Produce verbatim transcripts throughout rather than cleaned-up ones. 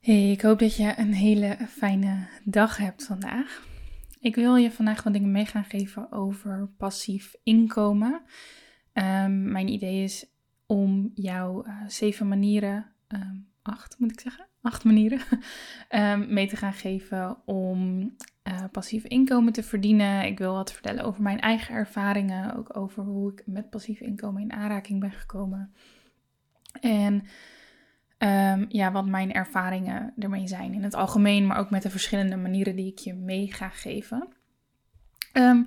Hey, ik hoop dat je een hele fijne dag hebt vandaag. Ik wil je vandaag wat dingen mee gaan geven over passief inkomen. Um, mijn idee is om jou uh, zeven manieren, um, acht moet ik zeggen, acht manieren um, mee te gaan geven om uh, passief inkomen te verdienen. Ik wil wat vertellen over mijn eigen ervaringen, ook over hoe ik met passief inkomen in aanraking ben gekomen. En... Um, ja, wat mijn ervaringen ermee zijn in het algemeen, maar ook met de verschillende manieren die ik je mee ga geven. Um,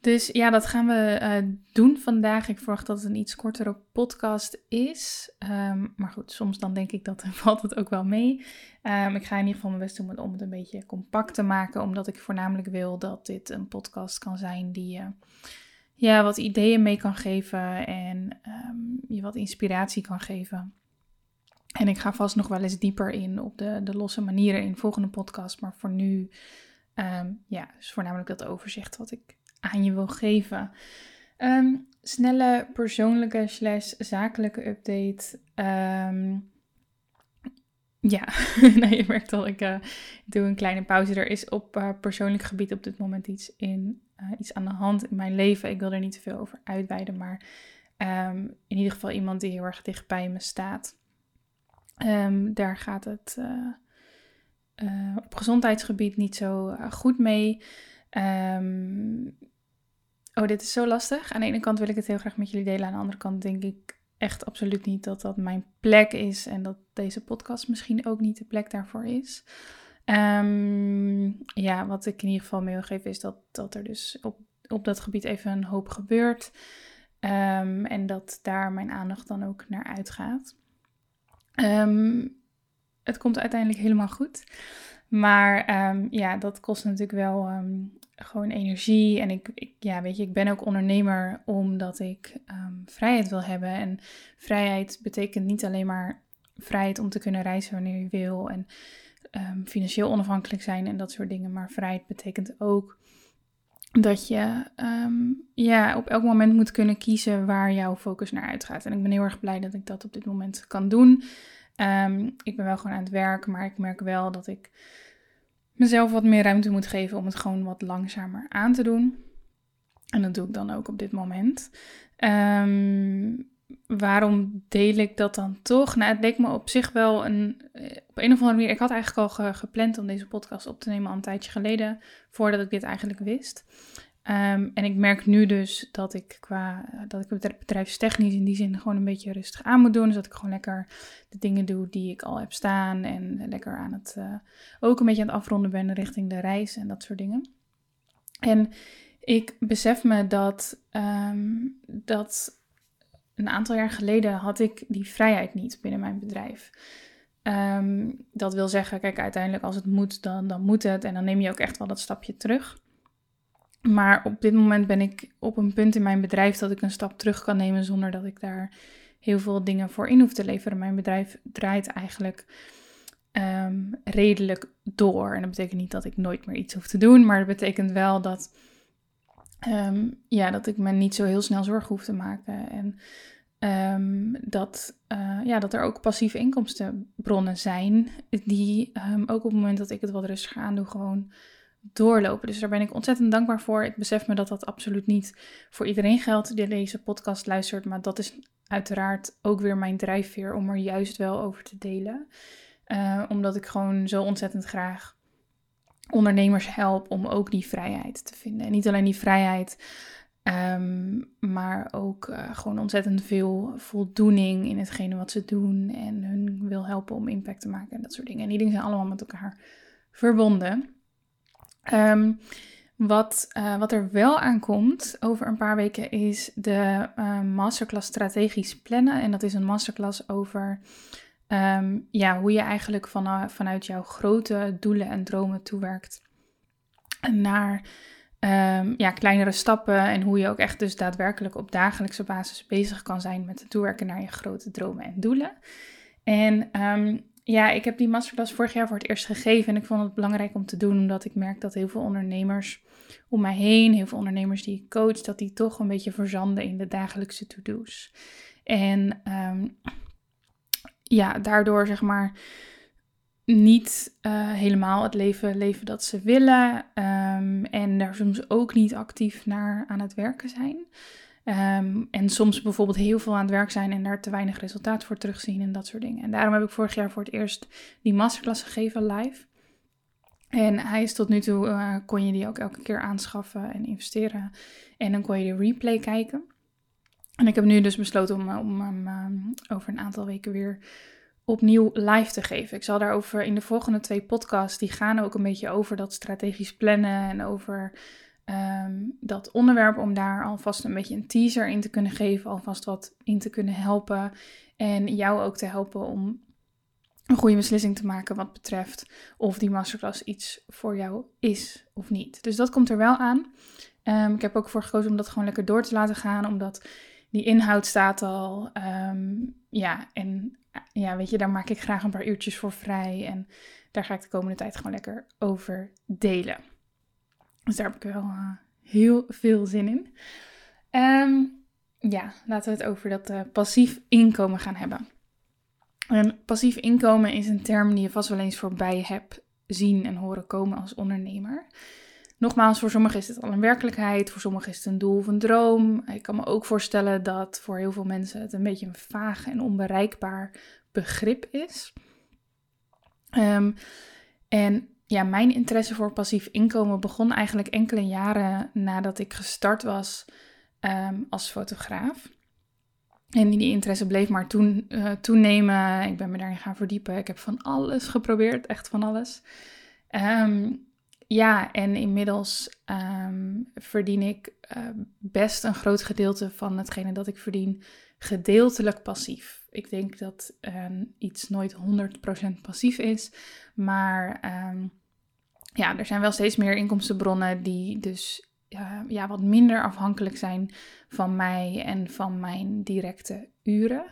dus ja, dat gaan we uh, doen vandaag. Ik verwacht dat het een iets kortere podcast is. Um, maar goed, soms dan denk ik dat valt het ook wel mee. Um, ik ga in ieder geval mijn best doen om het een beetje compact te maken, omdat ik voornamelijk wil dat dit een podcast kan zijn die je... Uh, ja, wat ideeën mee kan geven en um, je wat inspiratie kan geven. En ik ga vast nog wel eens dieper in op de, de losse manieren in de volgende podcast. Maar voor nu um, ja, is voornamelijk dat overzicht wat ik aan je wil geven. Um, snelle persoonlijke slash zakelijke update. Um, ja, nou, je merkt al, ik uh, doe een kleine pauze. Er is op uh, persoonlijk gebied op dit moment iets, in, uh, iets aan de hand in mijn leven. Ik wil er niet te veel over uitweiden. Maar um, in ieder geval iemand die heel erg dicht bij me staat. Um, daar gaat het uh, uh, op gezondheidsgebied niet zo uh, goed mee. Um, oh, dit is zo lastig. Aan de ene kant wil ik het heel graag met jullie delen. Aan de andere kant denk ik echt absoluut niet dat dat mijn plek is. En dat deze podcast misschien ook niet de plek daarvoor is. Um, ja, wat ik in ieder geval mee wil geven is dat, dat er dus op, op dat gebied even een hoop gebeurt. Um, en dat daar mijn aandacht dan ook naar uitgaat. Um, het komt uiteindelijk helemaal goed. Maar um, ja, dat kost natuurlijk wel um, gewoon energie. En ik, ik, ja, weet je, ik ben ook ondernemer omdat ik um, vrijheid wil hebben. En vrijheid betekent niet alleen maar vrijheid om te kunnen reizen wanneer je wil. En um, financieel onafhankelijk zijn en dat soort dingen. Maar vrijheid betekent ook dat je um, ja, op elk moment moet kunnen kiezen waar jouw focus naar uitgaat. En ik ben heel erg blij dat ik dat op dit moment kan doen. Um, ik ben wel gewoon aan het werk, maar ik merk wel dat ik mezelf wat meer ruimte moet geven om het gewoon wat langzamer aan te doen. En dat doe ik dan ook op dit moment. Um, waarom deel ik dat dan toch? Nou, het leek me op zich wel een... Op een of andere manier... Ik had eigenlijk al gepland om deze podcast op te nemen al een tijdje geleden, voordat ik dit eigenlijk wist. Um, en ik merk nu dus dat ik qua... dat ik het bedrijfstechnisch in die zin gewoon een beetje rustig aan moet doen. Dus dat ik gewoon lekker de dingen doe die ik al heb staan. En lekker aan het... Uh, ook een beetje aan het afronden ben richting de reis en dat soort dingen. En ik besef me dat... Um, dat... Een aantal jaar geleden had ik die vrijheid niet binnen mijn bedrijf. Um, dat wil zeggen, kijk, uiteindelijk als het moet, dan, dan moet het. En dan neem je ook echt wel dat stapje terug. Maar op dit moment ben ik op een punt in mijn bedrijf dat ik een stap terug kan nemen zonder dat ik daar heel veel dingen voor in hoef te leveren. Mijn bedrijf draait eigenlijk um, redelijk door. En dat betekent niet dat ik nooit meer iets hoef te doen. Maar dat betekent wel dat... Um, ja, dat ik me niet zo heel snel zorgen hoef te maken. En um, dat, uh, ja, dat er ook passieve inkomstenbronnen zijn die um, ook op het moment dat ik het wat rustiger aan doe, gewoon doorlopen. Dus daar ben ik ontzettend dankbaar voor. Ik besef me dat dat absoluut niet voor iedereen geldt die deze podcast luistert, maar dat is uiteraard ook weer mijn drijfveer om er juist wel over te delen. Uh, omdat ik gewoon zo ontzettend graag ondernemers help om ook die vrijheid te vinden. En niet alleen die vrijheid, um, maar ook uh, gewoon ontzettend veel voldoening in hetgene wat ze doen. En hun wil helpen om impact te maken en dat soort dingen. En die dingen zijn allemaal met elkaar verbonden. Um, Wat, uh, wat er wel aankomt over een paar weken is de uh, masterclass strategisch plannen. En dat is een masterclass over um, ja, hoe je eigenlijk van, vanuit jouw grote doelen en dromen toewerkt naar um, ja, kleinere stappen. En hoe je ook echt dus daadwerkelijk op dagelijkse basis bezig kan zijn met het toewerken naar je grote dromen en doelen. En Um, Ja, ik heb die masterclass vorig jaar voor het eerst gegeven en ik vond het belangrijk om te doen, omdat ik merk dat heel veel ondernemers om mij heen, heel veel ondernemers die ik coach, dat die toch een beetje verzanden in de dagelijkse to-do's. En um, ja, daardoor zeg maar niet uh, helemaal het leven leven dat ze willen um, en daar soms ook niet actief naar aan het werken zijn. Um, en soms bijvoorbeeld heel veel aan het werk zijn en daar te weinig resultaat voor terugzien en dat soort dingen. En daarom heb ik vorig jaar voor het eerst die masterclass gegeven live. En hij is tot nu toe, uh, kon je die ook elke keer aanschaffen en investeren. En dan kon je de replay kijken. En ik heb nu dus besloten om hem um, over een aantal weken weer opnieuw live te geven. Ik zal daarover in de volgende twee podcasts, die gaan ook een beetje over dat strategisch plannen en over Um, dat onderwerp, om daar alvast een beetje een teaser in te kunnen geven, alvast wat in te kunnen helpen en jou ook te helpen om een goede beslissing te maken wat betreft of die masterclass iets voor jou is of niet. Dus dat komt er wel aan. Um, ik heb ook voor gekozen om dat gewoon lekker door te laten gaan, omdat die inhoud staat al. Um, ja, en ja, weet je, daar maak ik graag een paar uurtjes voor vrij en daar ga ik de komende tijd gewoon lekker over delen. Dus daar heb ik wel uh, heel veel zin in. Um, ja, laten we het over dat uh, passief inkomen gaan hebben. En passief inkomen is een term die je vast wel eens voorbij hebt zien en horen komen als ondernemer. Nogmaals, voor sommigen is het al een werkelijkheid. Voor sommigen is het een doel of een droom. Ik kan me ook voorstellen dat voor heel veel mensen het een beetje een vaag en onbereikbaar begrip is. Um, en... Ja, mijn interesse voor passief inkomen begon eigenlijk enkele jaren nadat ik gestart was um, als fotograaf. En die interesse bleef maar toen, uh, toenemen. Ik ben me daarin gaan verdiepen. Ik heb van alles geprobeerd, echt van alles. Um, ja, en inmiddels um, verdien ik uh, best een groot gedeelte van hetgene dat ik verdien gedeeltelijk passief. Ik denk dat um, iets nooit honderd procent passief is. Maar um, ja, er zijn wel steeds meer inkomstenbronnen die dus uh, ja, wat minder afhankelijk zijn van mij en van mijn directe uren.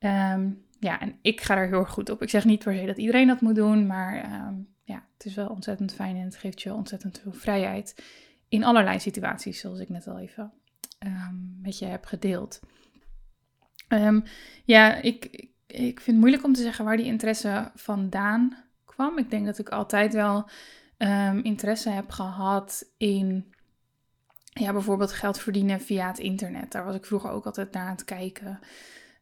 Um, ja, en ik ga er heel erg goed op. Ik zeg niet per se dat iedereen dat moet doen, maar um, ja, het is wel ontzettend fijn en het geeft je ontzettend veel vrijheid in allerlei situaties, zoals ik net al even um, met je heb gedeeld. Um, ja, ik, ik, ik vind het moeilijk om te zeggen waar die interesse vandaan kwam. Ik denk dat ik altijd wel um, interesse heb gehad in ja, bijvoorbeeld geld verdienen via het internet. Daar was ik vroeger ook altijd naar aan het kijken.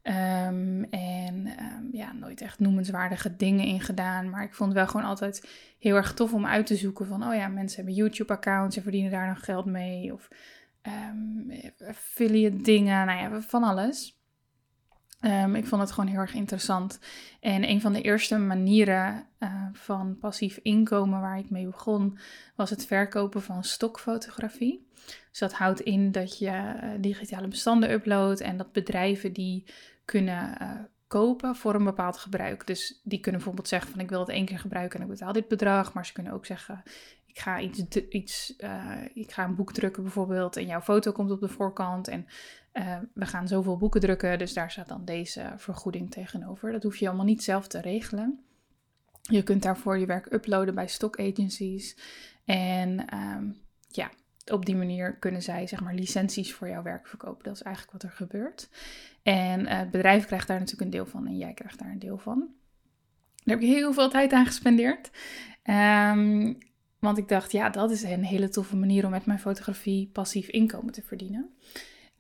Um, en um, ja, nooit echt noemenswaardige dingen in gedaan. Maar ik vond het wel gewoon altijd heel erg tof om uit te zoeken van, oh ja, mensen hebben YouTube-accounts en verdienen daar dan geld mee. Of um, affiliate dingen, nou ja, van alles. Um, ik vond het gewoon heel erg interessant. En een van de eerste manieren uh, van passief inkomen waar ik mee begon, was het verkopen van stokfotografie. Dus dat houdt in dat je uh, digitale bestanden uploadt en dat bedrijven die kunnen uh, kopen voor een bepaald gebruik. Dus die kunnen bijvoorbeeld zeggen van ik wil het één keer gebruiken en ik betaal dit bedrag. Maar ze kunnen ook zeggen ik ga, iets, iets, uh, ik ga een boek drukken bijvoorbeeld en jouw foto komt op de voorkant en Uh, we gaan zoveel boeken drukken, dus daar staat dan deze vergoeding tegenover. Dat hoef je allemaal niet zelf te regelen. Je kunt daarvoor je werk uploaden bij stock agencies. En um, ja, op die manier kunnen zij zeg maar licenties voor jouw werk verkopen. Dat is eigenlijk wat er gebeurt. En uh, het bedrijf krijgt daar natuurlijk een deel van en jij krijgt daar een deel van. Daar heb ik heel veel tijd aan gespendeerd. Um, want ik dacht, ja, dat is een hele toffe manier om met mijn fotografie passief inkomen te verdienen.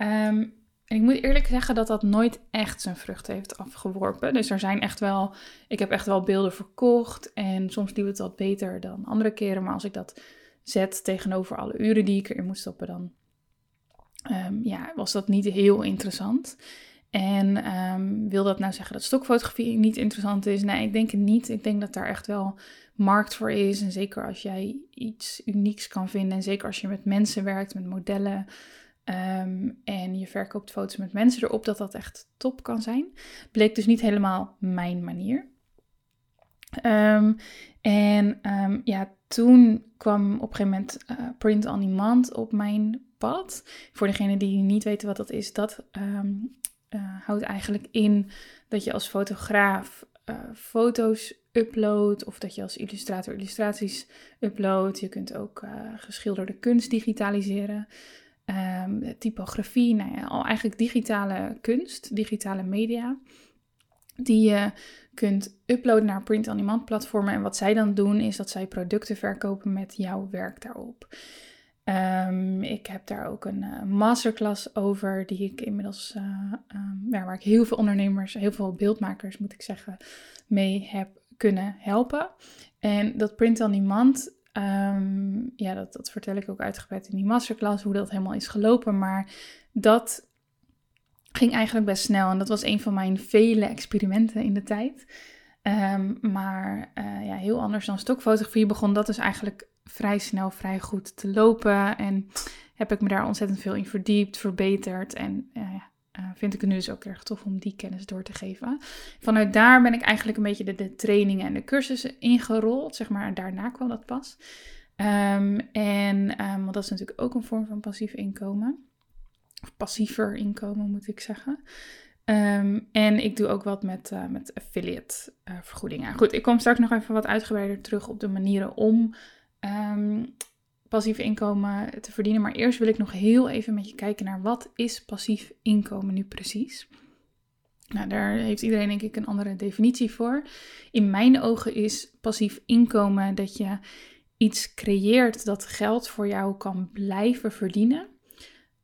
Um, En ik moet eerlijk zeggen dat dat nooit echt zijn vruchten heeft afgeworpen. Dus er zijn echt wel, ik heb echt wel beelden verkocht en soms liep het wat beter dan andere keren. Maar als ik dat zet tegenover alle uren die ik erin moest stoppen, dan um, ja, was dat niet heel interessant. En um, wil dat nou zeggen dat stokfotografie niet interessant is? Nee, ik denk het niet. Ik denk dat daar echt wel markt voor is. En zeker als jij iets unieks kan vinden. En zeker als je met mensen werkt, met modellen. Um, en je verkoopt foto's met mensen erop, dat dat echt top kan zijn. Bleek dus niet helemaal mijn manier. Um, en um, ja, toen kwam op een gegeven moment uh, print on demand op mijn pad. Voor degene die niet weten wat dat is, dat um, uh, houdt eigenlijk in dat je als fotograaf uh, foto's upload of dat je als illustrator illustraties uploadt. Je kunt ook uh, geschilderde kunst digitaliseren. Um, typografie, nou ja, al eigenlijk digitale kunst, digitale media, die je kunt uploaden naar print-on-demand platformen. En wat zij dan doen, is dat zij producten verkopen met jouw werk daarop. Um, ik heb daar ook een uh, masterclass over, die ik inmiddels, uh, um, ja, waar ik heel veel ondernemers, heel veel beeldmakers moet ik zeggen, mee heb kunnen helpen. En dat print-on-demand... Um, ja, dat, dat vertel ik ook uitgebreid in die masterclass, hoe dat helemaal is gelopen. Maar dat ging eigenlijk best snel. En dat was een van mijn vele experimenten in de tijd. Um, maar uh, ja, heel anders dan stokfotografie begon dat dus eigenlijk vrij snel, vrij goed te lopen. En heb ik me daar ontzettend veel in verdiept, verbeterd. En uh, uh, vind ik het nu dus ook erg tof om die kennis door te geven. Vanuit daar ben ik eigenlijk een beetje de, de trainingen en de cursussen ingerold, zeg maar. Daarna kwam dat pas. Um, en um, want dat is natuurlijk ook een vorm van passief inkomen. Of passiever inkomen, moet ik zeggen. Um, en ik doe ook wat met, uh, met affiliate uh, vergoedingen. Goed, ik kom straks nog even wat uitgebreider terug op de manieren om Um, passief inkomen te verdienen. Maar eerst wil ik nog heel even met je kijken naar wat is passief inkomen nu precies. Nou, daar heeft iedereen denk ik een andere definitie voor. In mijn ogen is passief inkomen dat je iets creëert dat geld voor jou kan blijven verdienen.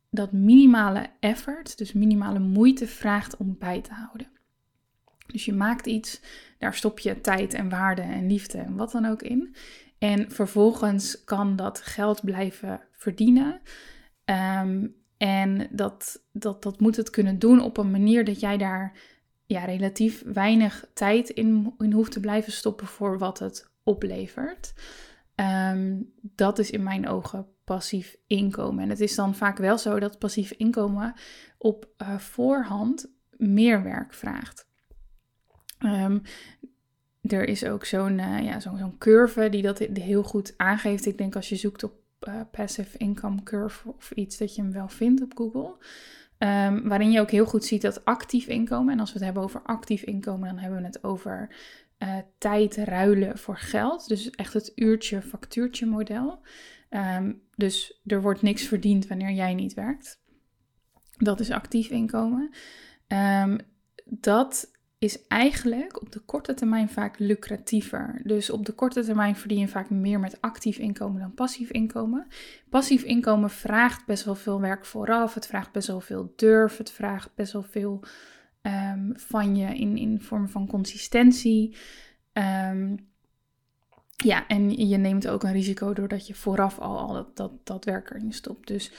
Dat minimale effort, dus minimale moeite vraagt om bij te houden. Dus je maakt iets, daar stop je tijd en waarde en liefde en wat dan ook in. En vervolgens kan dat geld blijven verdienen. Um, en dat, dat, dat moet het kunnen doen op een manier dat jij daar ja, relatief weinig tijd in, in hoeft te blijven stoppen voor wat het oplevert. Um, dat is in mijn ogen passief inkomen. En het is dan vaak wel zo dat passief inkomen op uh, voorhand meer werk vraagt. Um, Er is ook zo'n, uh, ja, zo, zo'n curve die dat heel goed aangeeft. Ik denk als je zoekt op uh, passive income curve of iets, dat je hem wel vindt op Google. Um, waarin je ook heel goed ziet dat actief inkomen, en als we het hebben over actief inkomen, dan hebben we het over uh, tijd ruilen voor geld. Dus echt het uurtje-factuurtje model. Um, dus er wordt niks verdiend wanneer jij niet werkt. Dat is actief inkomen. Um, dat is eigenlijk op de korte termijn vaak lucratiever. Dus op de korte termijn verdien je vaak meer met actief inkomen dan passief inkomen. Passief inkomen vraagt best wel veel werk vooraf. Het vraagt best wel veel durf. Het vraagt best wel veel um, van je in, in vorm van consistentie. Um, ja, en je neemt ook een risico doordat je vooraf al, al dat, dat, dat werk erin stopt. Dus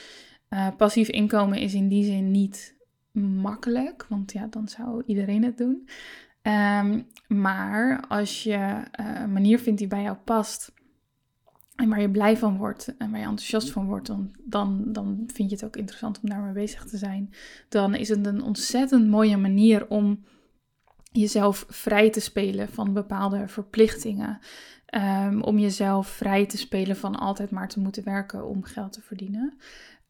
uh, passief inkomen is in die zin niet makkelijk, want ja, dan zou iedereen het doen. Um, maar als je uh, een manier vindt die bij jou past en waar je blij van wordt en waar je enthousiast van wordt, dan, dan, dan vind je het ook interessant om daarmee bezig te zijn. Dan is het een ontzettend mooie manier om jezelf vrij te spelen van bepaalde verplichtingen. Um, om jezelf vrij te spelen van altijd maar te moeten werken om geld te verdienen.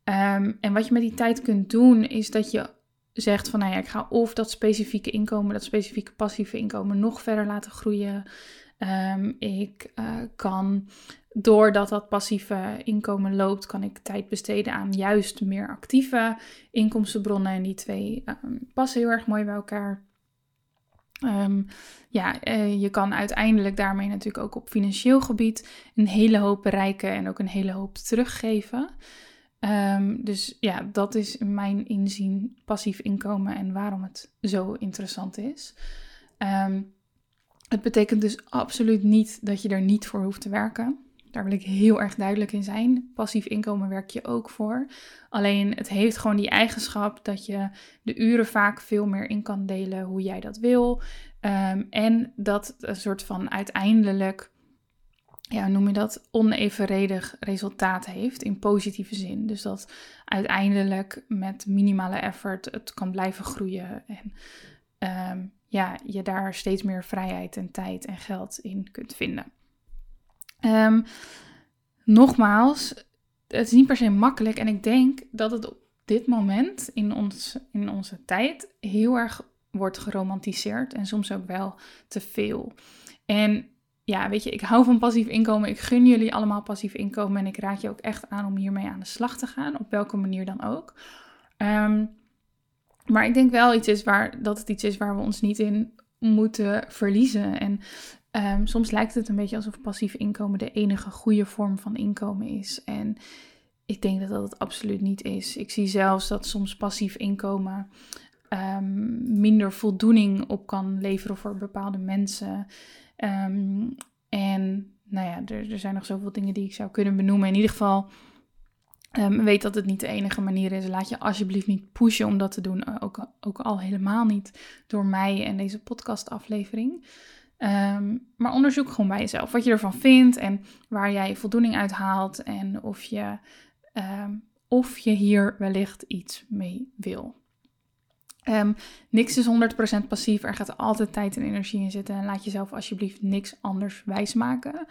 Um, en wat je met die tijd kunt doen, is dat je zegt van nou ja, ik ga of dat specifieke inkomen, dat specifieke passieve inkomen nog verder laten groeien. Um, ik uh, kan, doordat dat passieve inkomen loopt, kan ik tijd besteden aan juist meer actieve inkomstenbronnen. En die twee um, passen heel erg mooi bij elkaar. Um, ja, uh, je kan uiteindelijk daarmee natuurlijk ook op financieel gebied een hele hoop bereiken en ook een hele hoop teruggeven. Um, dus ja, dat is mijn inzien passief inkomen en waarom het zo interessant is. Um, het betekent dus absoluut niet dat je er niet voor hoeft te werken. Daar wil ik heel erg duidelijk in zijn. Passief inkomen werk je ook voor. Alleen het heeft gewoon die eigenschap dat je de uren vaak veel meer in kan delen hoe jij dat wil. Um, en dat een soort van uiteindelijk, ja, noem je dat, onevenredig resultaat heeft in positieve zin. Dus dat uiteindelijk met minimale effort het kan blijven groeien en um, ja, je daar steeds meer vrijheid en tijd en geld in kunt vinden. Um, nogmaals, het is niet per se makkelijk en ik denk dat het op dit moment in, ons, in onze tijd heel erg wordt geromantiseerd en soms ook wel te veel. En ja, weet je, ik hou van passief inkomen, ik gun jullie allemaal passief inkomen en ik raad je ook echt aan om hiermee aan de slag te gaan, op welke manier dan ook. Um, maar ik denk wel iets is waar, dat het iets is waar we ons niet in moeten verliezen en Um, soms lijkt het een beetje alsof passief inkomen de enige goede vorm van inkomen is. En ik denk dat dat het absoluut niet is. Ik zie zelfs dat soms passief inkomen um, minder voldoening op kan leveren voor bepaalde mensen. Um, en nou ja, er, er zijn nog zoveel dingen die ik zou kunnen benoemen. In ieder geval, um, weet dat het niet de enige manier is. Laat je alsjeblieft niet pushen om dat te doen. Ook, ook al helemaal niet door mij en deze podcastaflevering. Um, maar onderzoek gewoon bij jezelf wat je ervan vindt en waar jij voldoening uit haalt en of je, um, of je hier wellicht iets mee wil. Um, niks is honderd procent passief, er gaat altijd tijd en energie in zitten en laat jezelf alsjeblieft niks anders wijsmaken.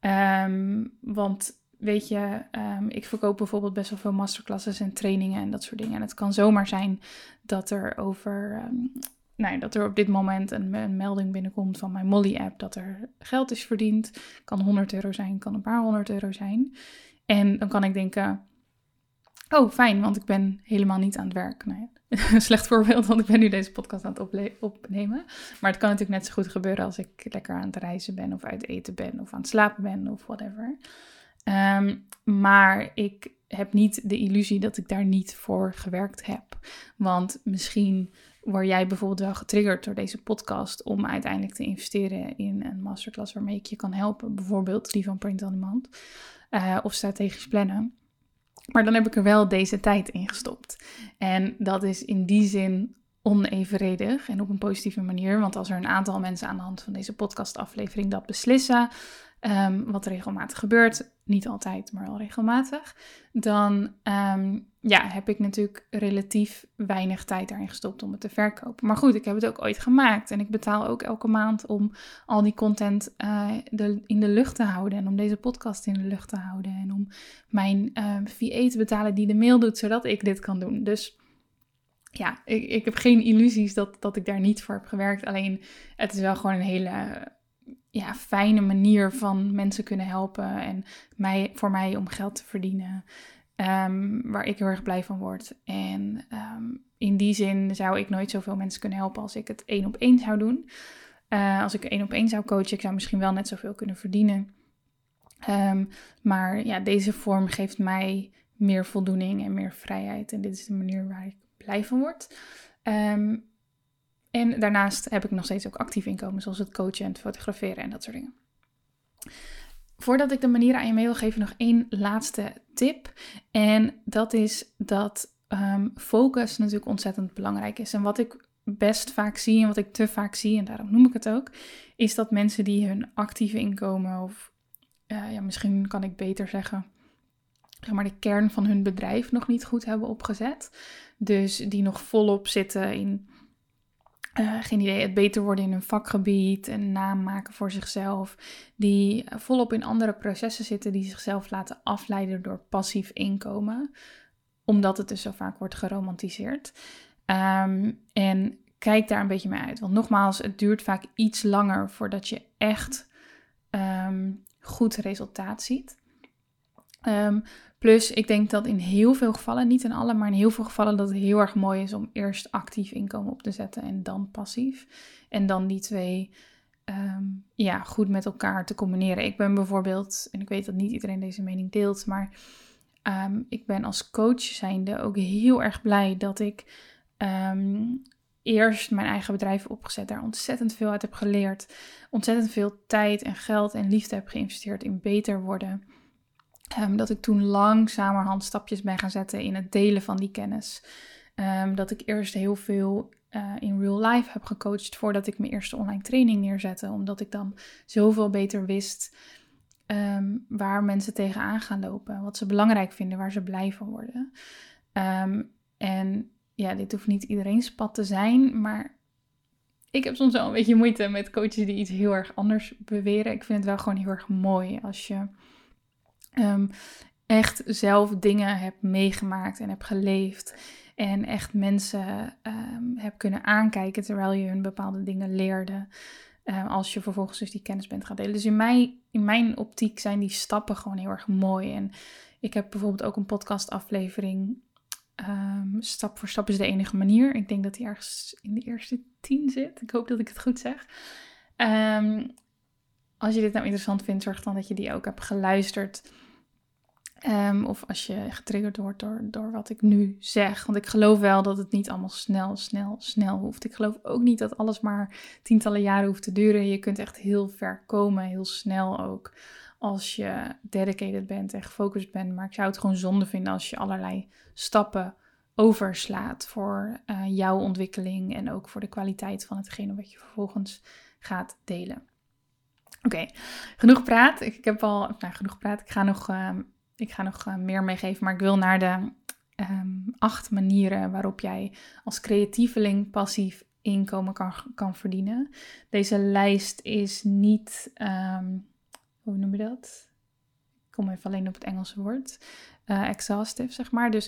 Um, want weet je, um, ik verkoop bijvoorbeeld best wel veel masterclasses en trainingen en dat soort dingen en het kan zomaar zijn dat er over... Um, Nou, dat er op dit moment een, een melding binnenkomt van mijn Molly-app dat er geld is verdiend. Kan honderd euro zijn, kan een paar honderd euro zijn. En dan kan ik denken, oh fijn, want ik ben helemaal niet aan het werk. Nou ja, slecht voorbeeld, want ik ben nu deze podcast aan het ople- opnemen. Maar het kan natuurlijk net zo goed gebeuren als ik lekker aan het reizen ben of uit eten ben of aan het slapen ben of whatever. Um, maar ik heb niet de illusie dat ik daar niet voor gewerkt heb. Want misschien... word jij bijvoorbeeld wel getriggerd door deze podcast om uiteindelijk te investeren in een masterclass waarmee ik je kan helpen. Bijvoorbeeld die van Print on Demand uh, of strategisch plannen. Maar dan heb ik er wel deze tijd in gestopt. En dat is in die zin onevenredig en op een positieve manier. Want als er een aantal mensen aan de hand van deze podcastaflevering dat beslissen, um, wat regelmatig gebeurt, niet altijd, maar wel regelmatig, dan... Um, Ja, heb ik natuurlijk relatief weinig tijd daarin gestopt om het te verkopen. Maar goed, ik heb het ook ooit gemaakt. En ik betaal ook elke maand om al die content uh, de, in de lucht te houden. En om deze podcast in de lucht te houden. En om mijn uh, V A te betalen die de mail doet, zodat ik dit kan doen. Dus ja, ik, ik heb geen illusies dat, dat ik daar niet voor heb gewerkt. Alleen, het is wel gewoon een hele... ja, fijne manier van mensen kunnen helpen. En mij, voor mij om geld te verdienen... Um, waar ik heel erg blij van word. En um, in die zin zou ik nooit zoveel mensen kunnen helpen als ik het één op één zou doen. Uh, als ik één op één zou coachen, ik zou misschien wel net zoveel kunnen verdienen. Um, maar ja, deze vorm geeft mij meer voldoening en meer vrijheid. En dit is de manier waar ik blij van word. Um, en daarnaast heb ik nog steeds ook actief inkomen, zoals het coachen en het fotograferen en dat soort dingen. Voordat ik de manieren aan je mee wil geven, nog één laatste tip. En dat is dat um, focus natuurlijk ontzettend belangrijk is. En wat ik best vaak zie en wat ik te vaak zie, en daarom noem ik het ook, is dat mensen die hun actieve inkomen of uh, ja, misschien kan ik beter zeggen, zeg maar de kern van hun bedrijf nog niet goed hebben opgezet. Dus die nog volop zitten in... Uh, geen idee, het beter worden in hun vakgebied, een naam maken voor zichzelf, die volop in andere processen zitten, die zichzelf laten afleiden door passief inkomen, omdat het dus zo vaak wordt geromantiseerd. Um, en kijk daar een beetje mee uit, want nogmaals, het duurt vaak iets langer voordat je echt um, goed resultaat ziet. Um, plus ik denk dat in heel veel gevallen, niet in alle, maar in heel veel gevallen dat het heel erg mooi is om eerst actief inkomen op te zetten en dan passief. En dan die twee um, ja, goed met elkaar te combineren. Ik ben bijvoorbeeld, en ik weet dat niet iedereen deze mening deelt, maar Um, ik ben als coach zijnde ook heel erg blij dat ik um, eerst mijn eigen bedrijf heb opgezet. Daar ontzettend veel uit heb geleerd. Ontzettend veel tijd en geld en liefde heb geïnvesteerd in beter worden. Um, dat ik toen langzamerhand stapjes ben gaan zetten in het delen van die kennis. Um, dat ik eerst heel veel uh, in real life heb gecoacht voordat ik mijn eerste online training neerzette. Omdat ik dan zoveel beter wist um, waar mensen tegenaan gaan lopen. Wat ze belangrijk vinden, waar ze blij van worden. Um, en ja, dit hoeft niet iedereen's pad te zijn, maar ik heb soms wel een beetje moeite met coaches die iets heel erg anders beweren. Ik vind het wel gewoon heel erg mooi als je um, echt zelf dingen hebt meegemaakt en hebt geleefd. En echt mensen um, hebt kunnen aankijken terwijl je hun bepaalde dingen leerde. Um, als je vervolgens dus die kennis bent gaan delen. Dus in mijn, in mijn optiek zijn die stappen gewoon heel erg mooi. En ik heb bijvoorbeeld ook een podcastaflevering. Um, stap voor stap is de enige manier. Ik denk dat die ergens in de eerste tien zit. Ik hoop dat ik het goed zeg. Um, als je dit nou interessant vindt, zorg dan dat je die ook hebt geluisterd. Um, of als je getriggerd wordt door, door wat ik nu zeg. Want ik geloof wel dat het niet allemaal snel, snel, snel hoeft. Ik geloof ook niet dat alles maar tientallen jaren hoeft te duren. Je kunt echt heel ver komen, heel snel ook. Als je dedicated bent en gefocust bent. Maar ik zou het gewoon zonde vinden als je allerlei stappen overslaat. Voor uh, jouw ontwikkeling en ook voor de kwaliteit van hetgene wat je vervolgens gaat delen. Oké, okay. Genoeg praat. Ik heb al, nou genoeg praat. Ik ga nog... Uh, Ik ga nog meer meegeven, maar ik wil naar de um, acht manieren waarop jij als creatieveling passief inkomen kan, kan verdienen. Deze lijst is niet, um, hoe noem je dat? Ik kom even alleen op het Engelse woord. Uh, exhaustive, zeg maar. Dus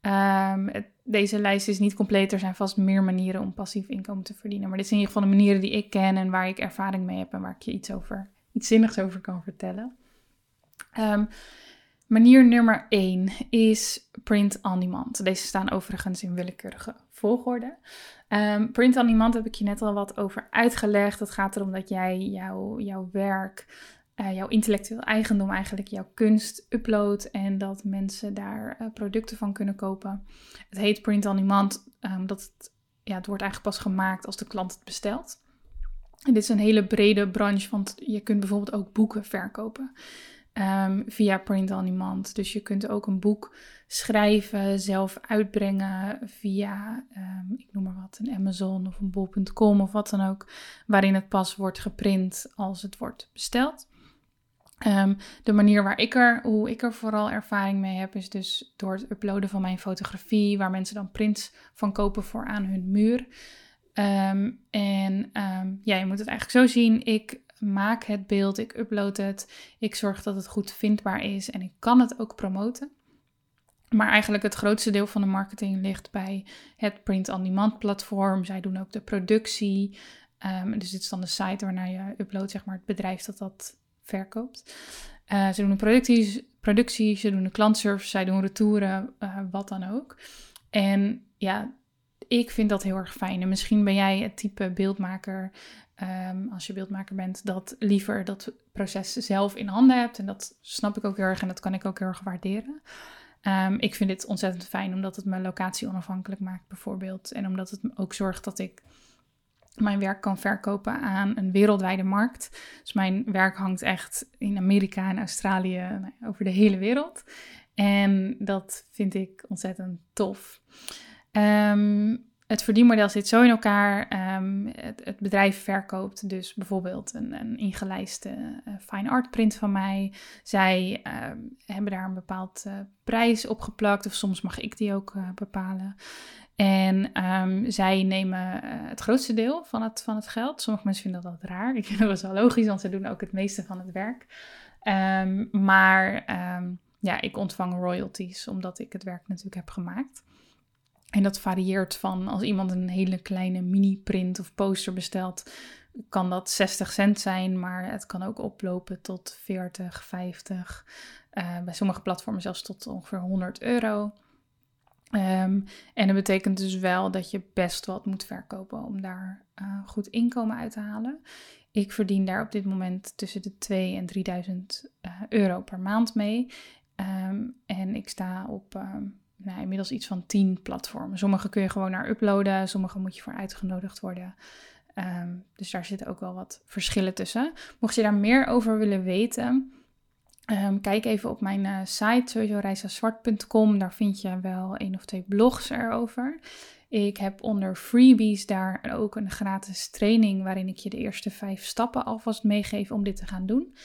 um, het, deze lijst is niet compleet. Er zijn vast meer manieren om passief inkomen te verdienen. Maar dit zijn in ieder geval de manieren die ik ken en waar ik ervaring mee heb en waar ik je iets, over, iets zinnigs over kan vertellen. Um, Manier nummer één is print on demand. Deze staan overigens in willekeurige volgorde. Um, print on demand heb ik je net al wat over uitgelegd. Het gaat erom dat jij jouw, jouw werk, uh, jouw intellectueel eigendom eigenlijk, jouw kunst uploadt. En dat mensen daar uh, producten van kunnen kopen. Het heet print on demand omdat um, het, ja, het wordt eigenlijk pas gemaakt als de klant het bestelt. En dit is een hele brede branche, want je kunt bijvoorbeeld ook boeken verkopen. Um, via print on demand. Dus je kunt ook een boek schrijven, zelf uitbrengen via, um, ik noem maar wat, een Amazon of een bol punt com of wat dan ook, waarin het pas wordt geprint als het wordt besteld. Um, de manier waar ik er, hoe ik er vooral ervaring mee heb, is dus door het uploaden van mijn fotografie, waar mensen dan prints van kopen voor aan hun muur. Um, en um, ja, je moet het eigenlijk zo zien, ik maak het beeld, ik upload het, ik zorg dat het goed vindbaar is en ik kan het ook promoten. Maar eigenlijk het grootste deel van de marketing ligt bij het print-on-demand platform. Zij doen ook de productie, um, dus dit is dan de site waarnaar je uploadt, zeg maar het bedrijf dat dat verkoopt. Uh, ze doen de producties, productie, ze doen de klantservice, zij doen retouren, uh, wat dan ook. En ja, ik vind dat heel erg fijn. En misschien ben jij het type beeldmaker, um, als je beeldmaker bent, dat liever dat proces zelf in handen hebt. En dat snap ik ook heel erg en dat kan ik ook heel erg waarderen. Um, ik vind dit ontzettend fijn omdat het mijn locatie onafhankelijk maakt bijvoorbeeld. En omdat het ook zorgt dat ik mijn werk kan verkopen aan een wereldwijde markt. Dus mijn werk hangt echt in Amerika en Australië, over de hele wereld. En dat vind ik ontzettend tof. Um, het verdienmodel zit zo in elkaar. Um, het, het bedrijf verkoopt dus bijvoorbeeld een, een ingelijste uh, fine art print van mij. Zij um, hebben daar een bepaald uh, prijs op geplakt. Of soms mag ik die ook uh, bepalen. En um, zij nemen uh, het grootste deel van het, van het geld. Sommige mensen vinden dat raar. Ik vind dat best wel logisch, want ze doen ook het meeste van het werk. Um, maar um, ja, ik ontvang royalties, omdat ik het werk natuurlijk heb gemaakt. En dat varieert van als iemand een hele kleine mini-print of poster bestelt, kan dat zestig cent zijn, maar het kan ook oplopen tot veertig, vijftig, uh, bij sommige platformen zelfs tot ongeveer honderd euro. Um, en dat betekent dus wel dat je best wat moet verkopen om daar uh, goed inkomen uit te halen. Ik verdien daar op dit moment tussen de tweeduizend en drieduizend uh, euro per maand mee. Um, en ik sta op um, nou, inmiddels iets van tien platformen. Sommige kun je gewoon naar uploaden, sommige moet je voor uitgenodigd worden. Um, dus daar zitten ook wel wat verschillen tussen. Mocht je daar meer over willen weten, um, kijk even op mijn uh, site, sowieso reisa zwart punt com. Daar vind je wel één of twee blogs erover. Ik heb onder freebies daar ook een gratis training waarin ik je de eerste vijf stappen alvast meegeef om dit te gaan doen.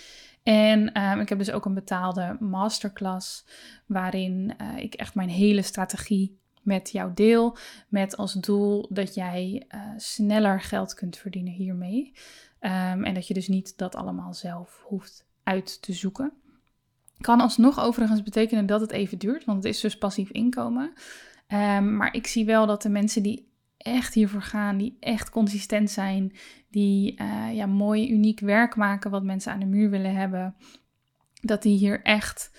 En um, ik heb dus ook een betaalde masterclass waarin uh, ik echt mijn hele strategie met jou deel. Met als doel dat jij uh, sneller geld kunt verdienen hiermee. Um, en dat je dus niet dat allemaal zelf hoeft uit te zoeken. Kan alsnog overigens betekenen dat het even duurt, want het is dus passief inkomen. Um, maar ik zie wel dat de mensen die echt hiervoor gaan, die echt consistent zijn, die uh, ja, mooi uniek werk maken wat mensen aan de muur willen hebben, dat die hier echt,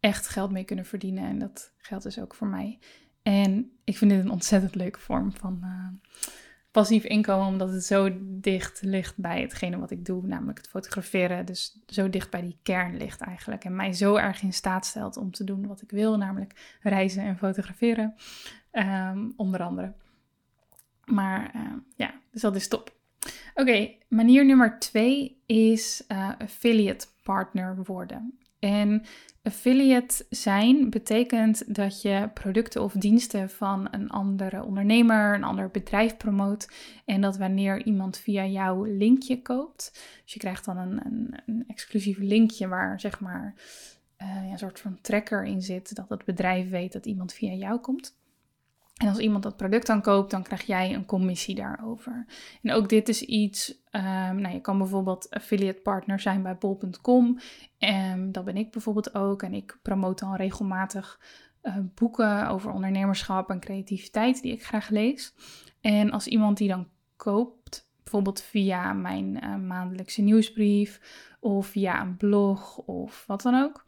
echt geld mee kunnen verdienen. En dat geldt dus ook voor mij. En ik vind dit een ontzettend leuke vorm van uh, passief inkomen, omdat het zo dicht ligt bij hetgene wat ik doe, namelijk het fotograferen. Dus zo dicht bij die kern ligt eigenlijk. En mij zo erg in staat stelt om te doen wat ik wil, namelijk reizen en fotograferen, um, onder andere. Maar uh, ja, dus dat is top. Oké, okay, manier nummer twee is uh, affiliate partner worden. En affiliate zijn betekent dat je producten of diensten van een andere ondernemer, een ander bedrijf promoot. En dat wanneer iemand via jouw linkje koopt, dus je krijgt dan een, een, een exclusief linkje waar zeg maar uh, een soort van tracker in zit, dat het bedrijf weet dat iemand via jou komt. En als iemand dat product dan koopt, dan krijg jij een commissie daarover. En ook dit is iets, um, nou, je kan bijvoorbeeld affiliate partner zijn bij bol punt com. Um, dat ben ik bijvoorbeeld ook. En ik promote dan regelmatig uh, boeken over ondernemerschap en creativiteit die ik graag lees. En als iemand die dan koopt, bijvoorbeeld via mijn uh, maandelijkse nieuwsbrief of via een blog of wat dan ook,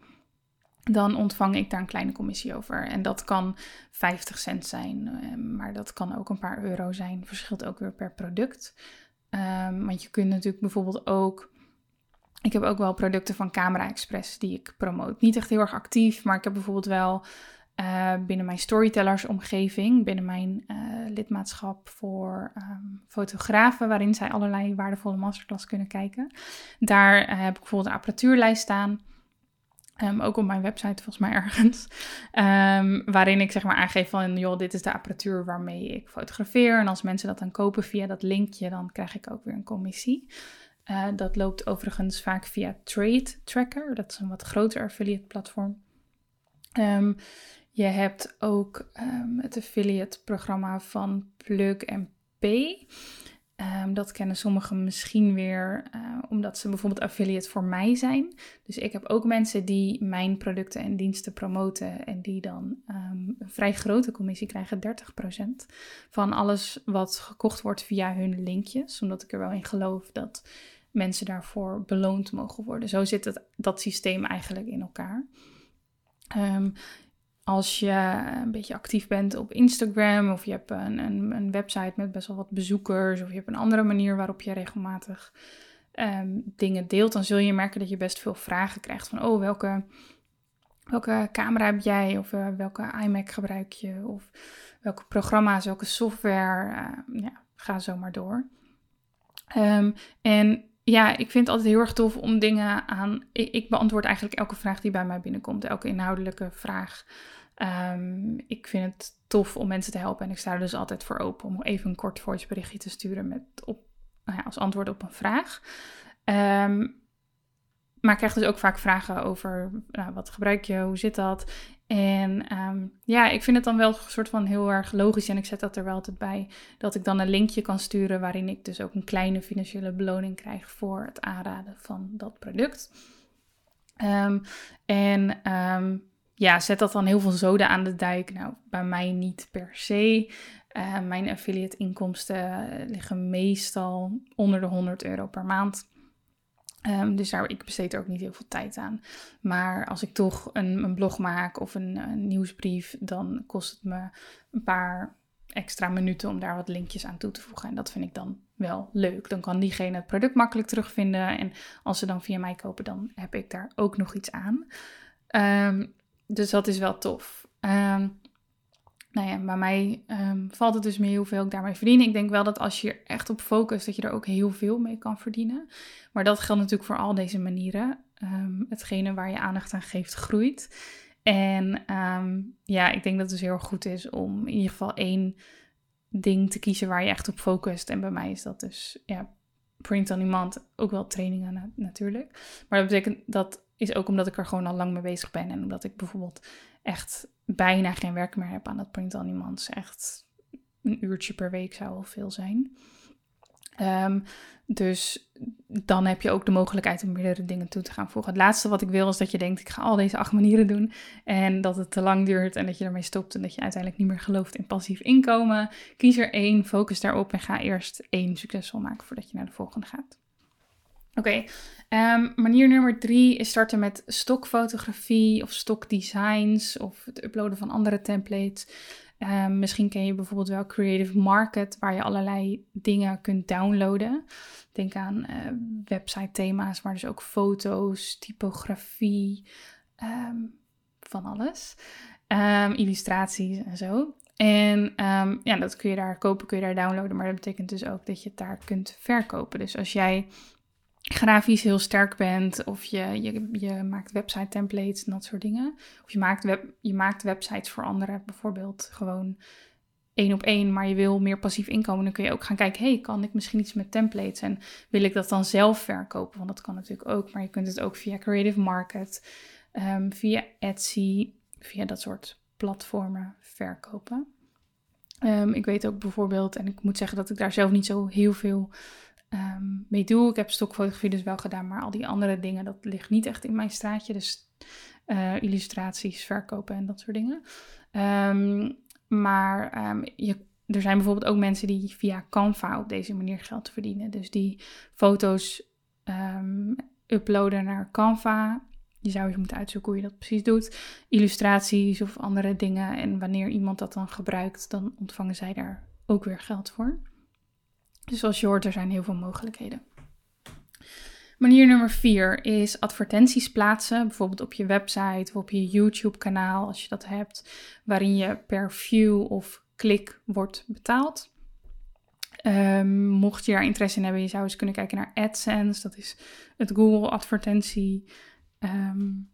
dan ontvang ik daar een kleine commissie over. En dat kan vijftig cent zijn, maar dat kan ook een paar euro zijn. Verschilt ook weer per product. Um, want je kunt natuurlijk bijvoorbeeld ook... Ik heb ook wel producten van Camera Express die ik promoot. Niet echt heel erg actief, maar ik heb bijvoorbeeld wel uh, binnen mijn storytellers-omgeving, binnen mijn uh, lidmaatschap voor um, fotografen, waarin zij allerlei waardevolle masterclass kunnen kijken. Daar uh, heb ik bijvoorbeeld een apparatuurlijst staan. Um, ook op mijn website volgens mij ergens, um, waarin ik zeg maar aangeef van, joh, dit is de apparatuur waarmee ik fotografeer. En als mensen dat dan kopen via dat linkje, dan krijg ik ook weer een commissie. Uh, dat loopt overigens vaak via Trade Tracker, dat is een wat groter affiliate platform. Um, je hebt ook um, het affiliate programma van Plug and Pay. Um, dat kennen sommigen misschien weer uh, omdat ze bijvoorbeeld affiliate voor mij zijn. Dus ik heb ook mensen die mijn producten en diensten promoten en die dan um, een vrij grote commissie krijgen, dertig procent van alles wat gekocht wordt via hun linkjes. Omdat ik er wel in geloof dat mensen daarvoor beloond mogen worden. Zo zit het, dat systeem eigenlijk in elkaar. Um, Als je een beetje actief bent op Instagram of je hebt een, een, een website met best wel wat bezoekers of je hebt een andere manier waarop je regelmatig um, dingen deelt, dan zul je merken dat je best veel vragen krijgt van oh, welke, welke camera heb jij of uh, welke iMac gebruik je of welke programma's, welke software, uh, ja, ga zo maar door. Um, en ja, ik vind het altijd heel erg tof om dingen aan... Ik, ik beantwoord eigenlijk elke vraag die bij mij binnenkomt. Elke inhoudelijke vraag. Um, ik vind het tof om mensen te helpen. En ik sta er dus altijd voor open om even een kort voice berichtje te sturen met op, nou ja, als antwoord op een vraag. Um, maar ik krijg dus ook vaak vragen over nou, wat gebruik je, hoe zit dat? En um, ja, ik vind het dan wel een soort van heel erg logisch en ik zet dat er wel altijd bij dat ik dan een linkje kan sturen waarin ik dus ook een kleine financiële beloning krijg voor het aanraden van dat product. Um, en um, ja, zet dat dan heel veel zoden aan de dijk? Nou, bij mij niet per se. Uh, mijn affiliate inkomsten liggen meestal onder de honderd euro per maand. Um, dus daar, ik besteed er ook niet heel veel tijd aan. Maar als ik toch een, een blog maak of een, een nieuwsbrief, dan kost het me een paar extra minuten om daar wat linkjes aan toe te voegen. En dat vind ik dan wel leuk. Dan kan diegene het product makkelijk terugvinden. En als ze dan via mij kopen, dan heb ik daar ook nog iets aan. Um, Dus dat is wel tof. Um, nou ja, bij mij um, valt het dus mee hoeveel ik daarmee verdien. Ik denk wel dat als je er echt op focust, dat je er ook heel veel mee kan verdienen. Maar dat geldt natuurlijk voor al deze manieren. Um, hetgene waar je aandacht aan geeft, groeit. En um, ja, ik denk dat het dus heel erg goed is om in ieder geval één ding te kiezen waar je echt op focust. En bij mij is dat dus, ja, print on demand, ook wel trainingen na- natuurlijk. Maar dat betekent, dat is ook omdat ik er gewoon al lang mee bezig ben. En omdat ik bijvoorbeeld echt bijna geen werk meer heb aan dat print on demand. Echt een uurtje per week zou wel veel zijn. Um, dus dan heb je ook de mogelijkheid om meerdere dingen toe te gaan voegen. Het laatste wat ik wil is dat je denkt, ik ga al deze acht manieren doen en dat het te lang duurt en dat je ermee stopt en dat je uiteindelijk niet meer gelooft in passief inkomen. Kies er één, focus daarop en ga eerst één succesvol maken voordat je naar de volgende gaat. Oké, okay. um, manier nummer drie is starten met stokfotografie of stokdesigns of het uploaden van andere templates. Um, misschien ken je bijvoorbeeld wel Creative Market, waar je allerlei dingen kunt downloaden. Denk aan uh, website thema's, maar dus ook foto's, typografie, um, van alles. Um, illustraties en zo. En um, ja, dat kun je daar kopen, kun je daar downloaden, maar dat betekent dus ook dat je het daar kunt verkopen. Dus als jij grafisch heel sterk bent of je, je, je maakt website templates en dat soort dingen. Of je maakt, web, je maakt websites voor anderen, bijvoorbeeld gewoon één op één, maar je wil meer passief inkomen. Dan kun je ook gaan kijken, hey, kan ik misschien iets met templates en wil ik dat dan zelf verkopen? Want dat kan natuurlijk ook, maar je kunt het ook via Creative Market, um, via Etsy, via dat soort platformen verkopen. Um, ik weet ook bijvoorbeeld, en ik moet zeggen dat ik daar zelf niet zo heel veel Um, mee doe. Ik heb stokfotografie dus wel gedaan, maar al die andere dingen, dat ligt niet echt in mijn straatje. Dus uh, illustraties, verkopen en dat soort dingen. Um, maar um, je, er zijn bijvoorbeeld ook mensen die via Canva op deze manier geld verdienen. Dus die foto's um, uploaden naar Canva. Je zou eens moeten uitzoeken hoe je dat precies doet. Illustraties of andere dingen. En wanneer iemand dat dan gebruikt, dan ontvangen zij daar ook weer geld voor. Dus zoals je hoort, er zijn heel veel mogelijkheden. Manier nummer vier is advertenties plaatsen. Bijvoorbeeld op je website of op je YouTube-kanaal, als je dat hebt. Waarin je per view of klik wordt betaald. Um, mocht je daar interesse in hebben, je zou eens kunnen kijken naar AdSense. Dat is het Google-advertentie, um,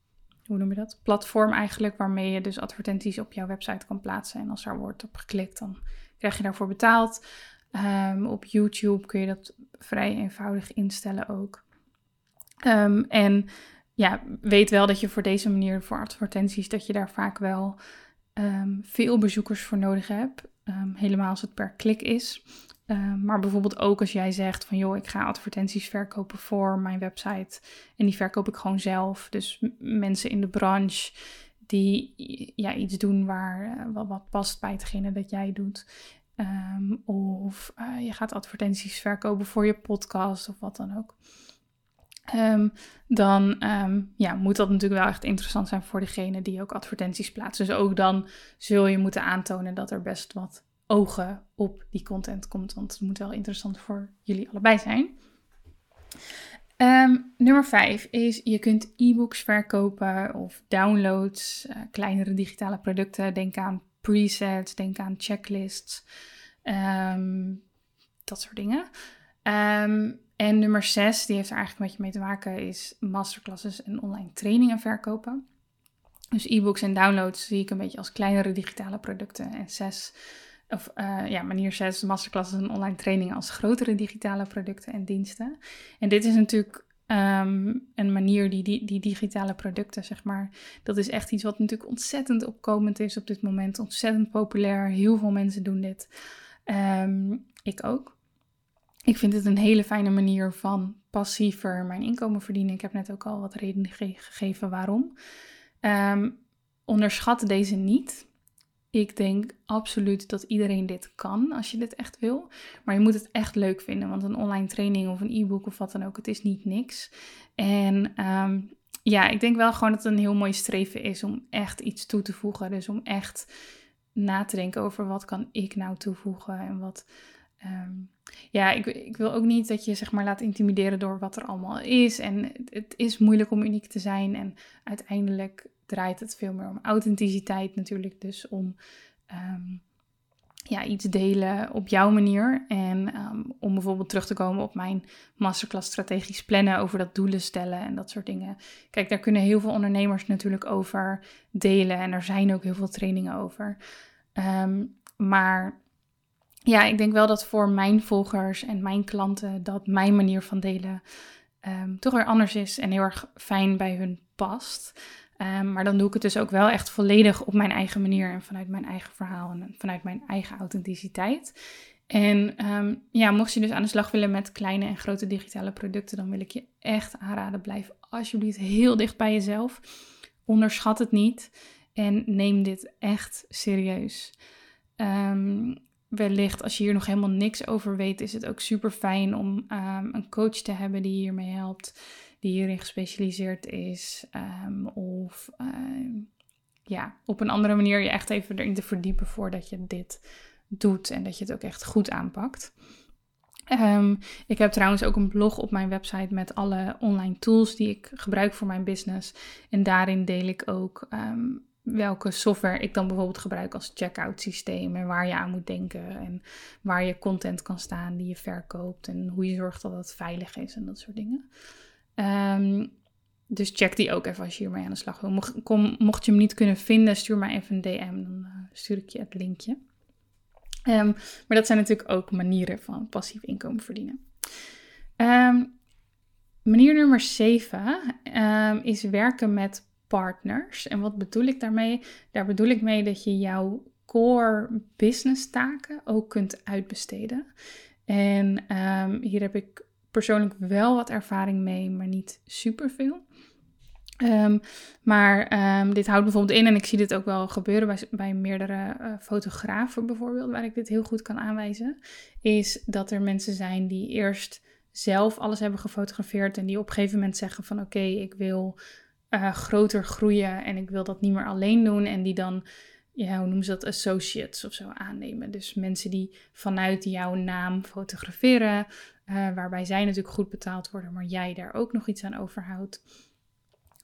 hoe noem je dat? Platform eigenlijk, waarmee je dus advertenties op jouw website kan plaatsen. En als daar wordt op geklikt, dan krijg je daarvoor betaald. Um, op YouTube kun je dat vrij eenvoudig instellen ook. Um, en ja, weet wel dat je voor deze manier, voor advertenties, dat je daar vaak wel um, veel bezoekers voor nodig hebt. Um, helemaal als het per klik is. Um, maar bijvoorbeeld ook als jij zegt van, joh, ik ga advertenties verkopen voor mijn website. En die verkoop ik gewoon zelf. Dus m- mensen in de branche die ja, iets doen waar, wat, wat past bij hetgene dat jij doet. Um, of uh, je gaat advertenties verkopen voor je podcast of wat dan ook. Um, dan um, ja, moet dat natuurlijk wel echt interessant zijn voor degene die ook advertenties plaatsen. Dus ook dan zul je moeten aantonen dat er best wat ogen op die content komt. Want het moet wel interessant voor jullie allebei zijn. Um, nummer vijf is, je kunt e-books verkopen of downloads, uh, kleinere digitale producten. Denk aan presets, denk aan checklists, um, dat soort dingen. Um, en nummer zes, die heeft er eigenlijk een beetje mee te maken, is masterclasses en online trainingen verkopen. Dus e-books en downloads zie ik een beetje als kleinere digitale producten. En zes, of uh, ja, manier zes, masterclasses en online trainingen als grotere digitale producten en diensten. En dit is natuurlijk Um, een manier die, die, die digitale producten, zeg maar, dat is echt iets wat natuurlijk ontzettend opkomend is op dit moment. Ontzettend populair. Heel veel mensen doen dit. Um, ik ook. Ik vind het een hele fijne manier van passiever mijn inkomen verdienen. Ik heb net ook al wat redenen ge- gegeven waarom. Um, onderschat deze niet. Ik denk absoluut dat iedereen dit kan als je dit echt wil. Maar je moet het echt leuk vinden. Want een online training of een e-book of wat dan ook, het is niet niks. En um, ja, ik denk wel gewoon dat het een heel mooi streven is om echt iets toe te voegen. Dus om echt na te denken over, wat kan ik nou toevoegen en wat... Um, ja, ik, ik wil ook niet dat je zeg maar laat intimideren door wat er allemaal is. En het, het is moeilijk om uniek te zijn en uiteindelijk... draait het veel meer om authenticiteit natuurlijk. Dus om um, ja, iets delen op jouw manier. En um, om bijvoorbeeld terug te komen op mijn masterclass strategisch plannen over dat doelen stellen en dat soort dingen. Kijk, daar kunnen heel veel ondernemers natuurlijk over delen. En er zijn ook heel veel trainingen over. Um, maar... Ja, ik denk wel dat voor mijn volgers en mijn klanten dat mijn manier van delen um, toch weer anders is en heel erg fijn bij hun past. Um, maar dan doe ik het dus ook wel echt volledig op mijn eigen manier en vanuit mijn eigen verhaal en vanuit mijn eigen authenticiteit. En um, ja, mocht je dus aan de slag willen met kleine en grote digitale producten, dan wil ik je echt aanraden, blijf alsjeblieft heel dicht bij jezelf. Onderschat het niet en neem dit echt serieus. Um, Wellicht, als je hier nog helemaal niks over weet, is het ook super fijn om um, een coach te hebben die hiermee helpt, die hierin gespecialiseerd is. Um, of uh, ja, op een andere manier je echt even erin te verdiepen voordat je dit doet en dat je het ook echt goed aanpakt. Um, ik heb trouwens ook een blog op mijn website met alle online tools die ik gebruik voor mijn business. En daarin deel ik ook... Um, welke software ik dan bijvoorbeeld gebruik als checkout systeem en waar je aan moet denken en waar je content kan staan die je verkoopt en hoe je zorgt dat dat veilig is en dat soort dingen. Um, dus check die ook even als je hiermee aan de slag wil. Mocht, kom, mocht je hem niet kunnen vinden, stuur maar even een D M, dan stuur ik je het linkje. Um, maar dat zijn natuurlijk ook manieren van passief inkomen verdienen. Um, manier nummer zeven um, is werken met partners. En wat bedoel ik daarmee? Daar bedoel ik mee dat je jouw core business taken ook kunt uitbesteden. En um, hier heb ik persoonlijk wel wat ervaring mee, maar niet superveel. Um, maar um, dit houdt bijvoorbeeld in, en ik zie dit ook wel gebeuren bij, bij meerdere uh, fotografen bijvoorbeeld, waar ik dit heel goed kan aanwijzen, is dat er mensen zijn die eerst zelf alles hebben gefotografeerd en die op een gegeven moment zeggen van oké, okay, ik wil... Uh, groter groeien en ik wil dat niet meer alleen doen. En die dan, ja, hoe noemen ze dat, associates of zo aannemen. Dus mensen die vanuit jouw naam fotograferen, uh, waarbij zij natuurlijk goed betaald worden, maar jij daar ook nog iets aan overhoudt.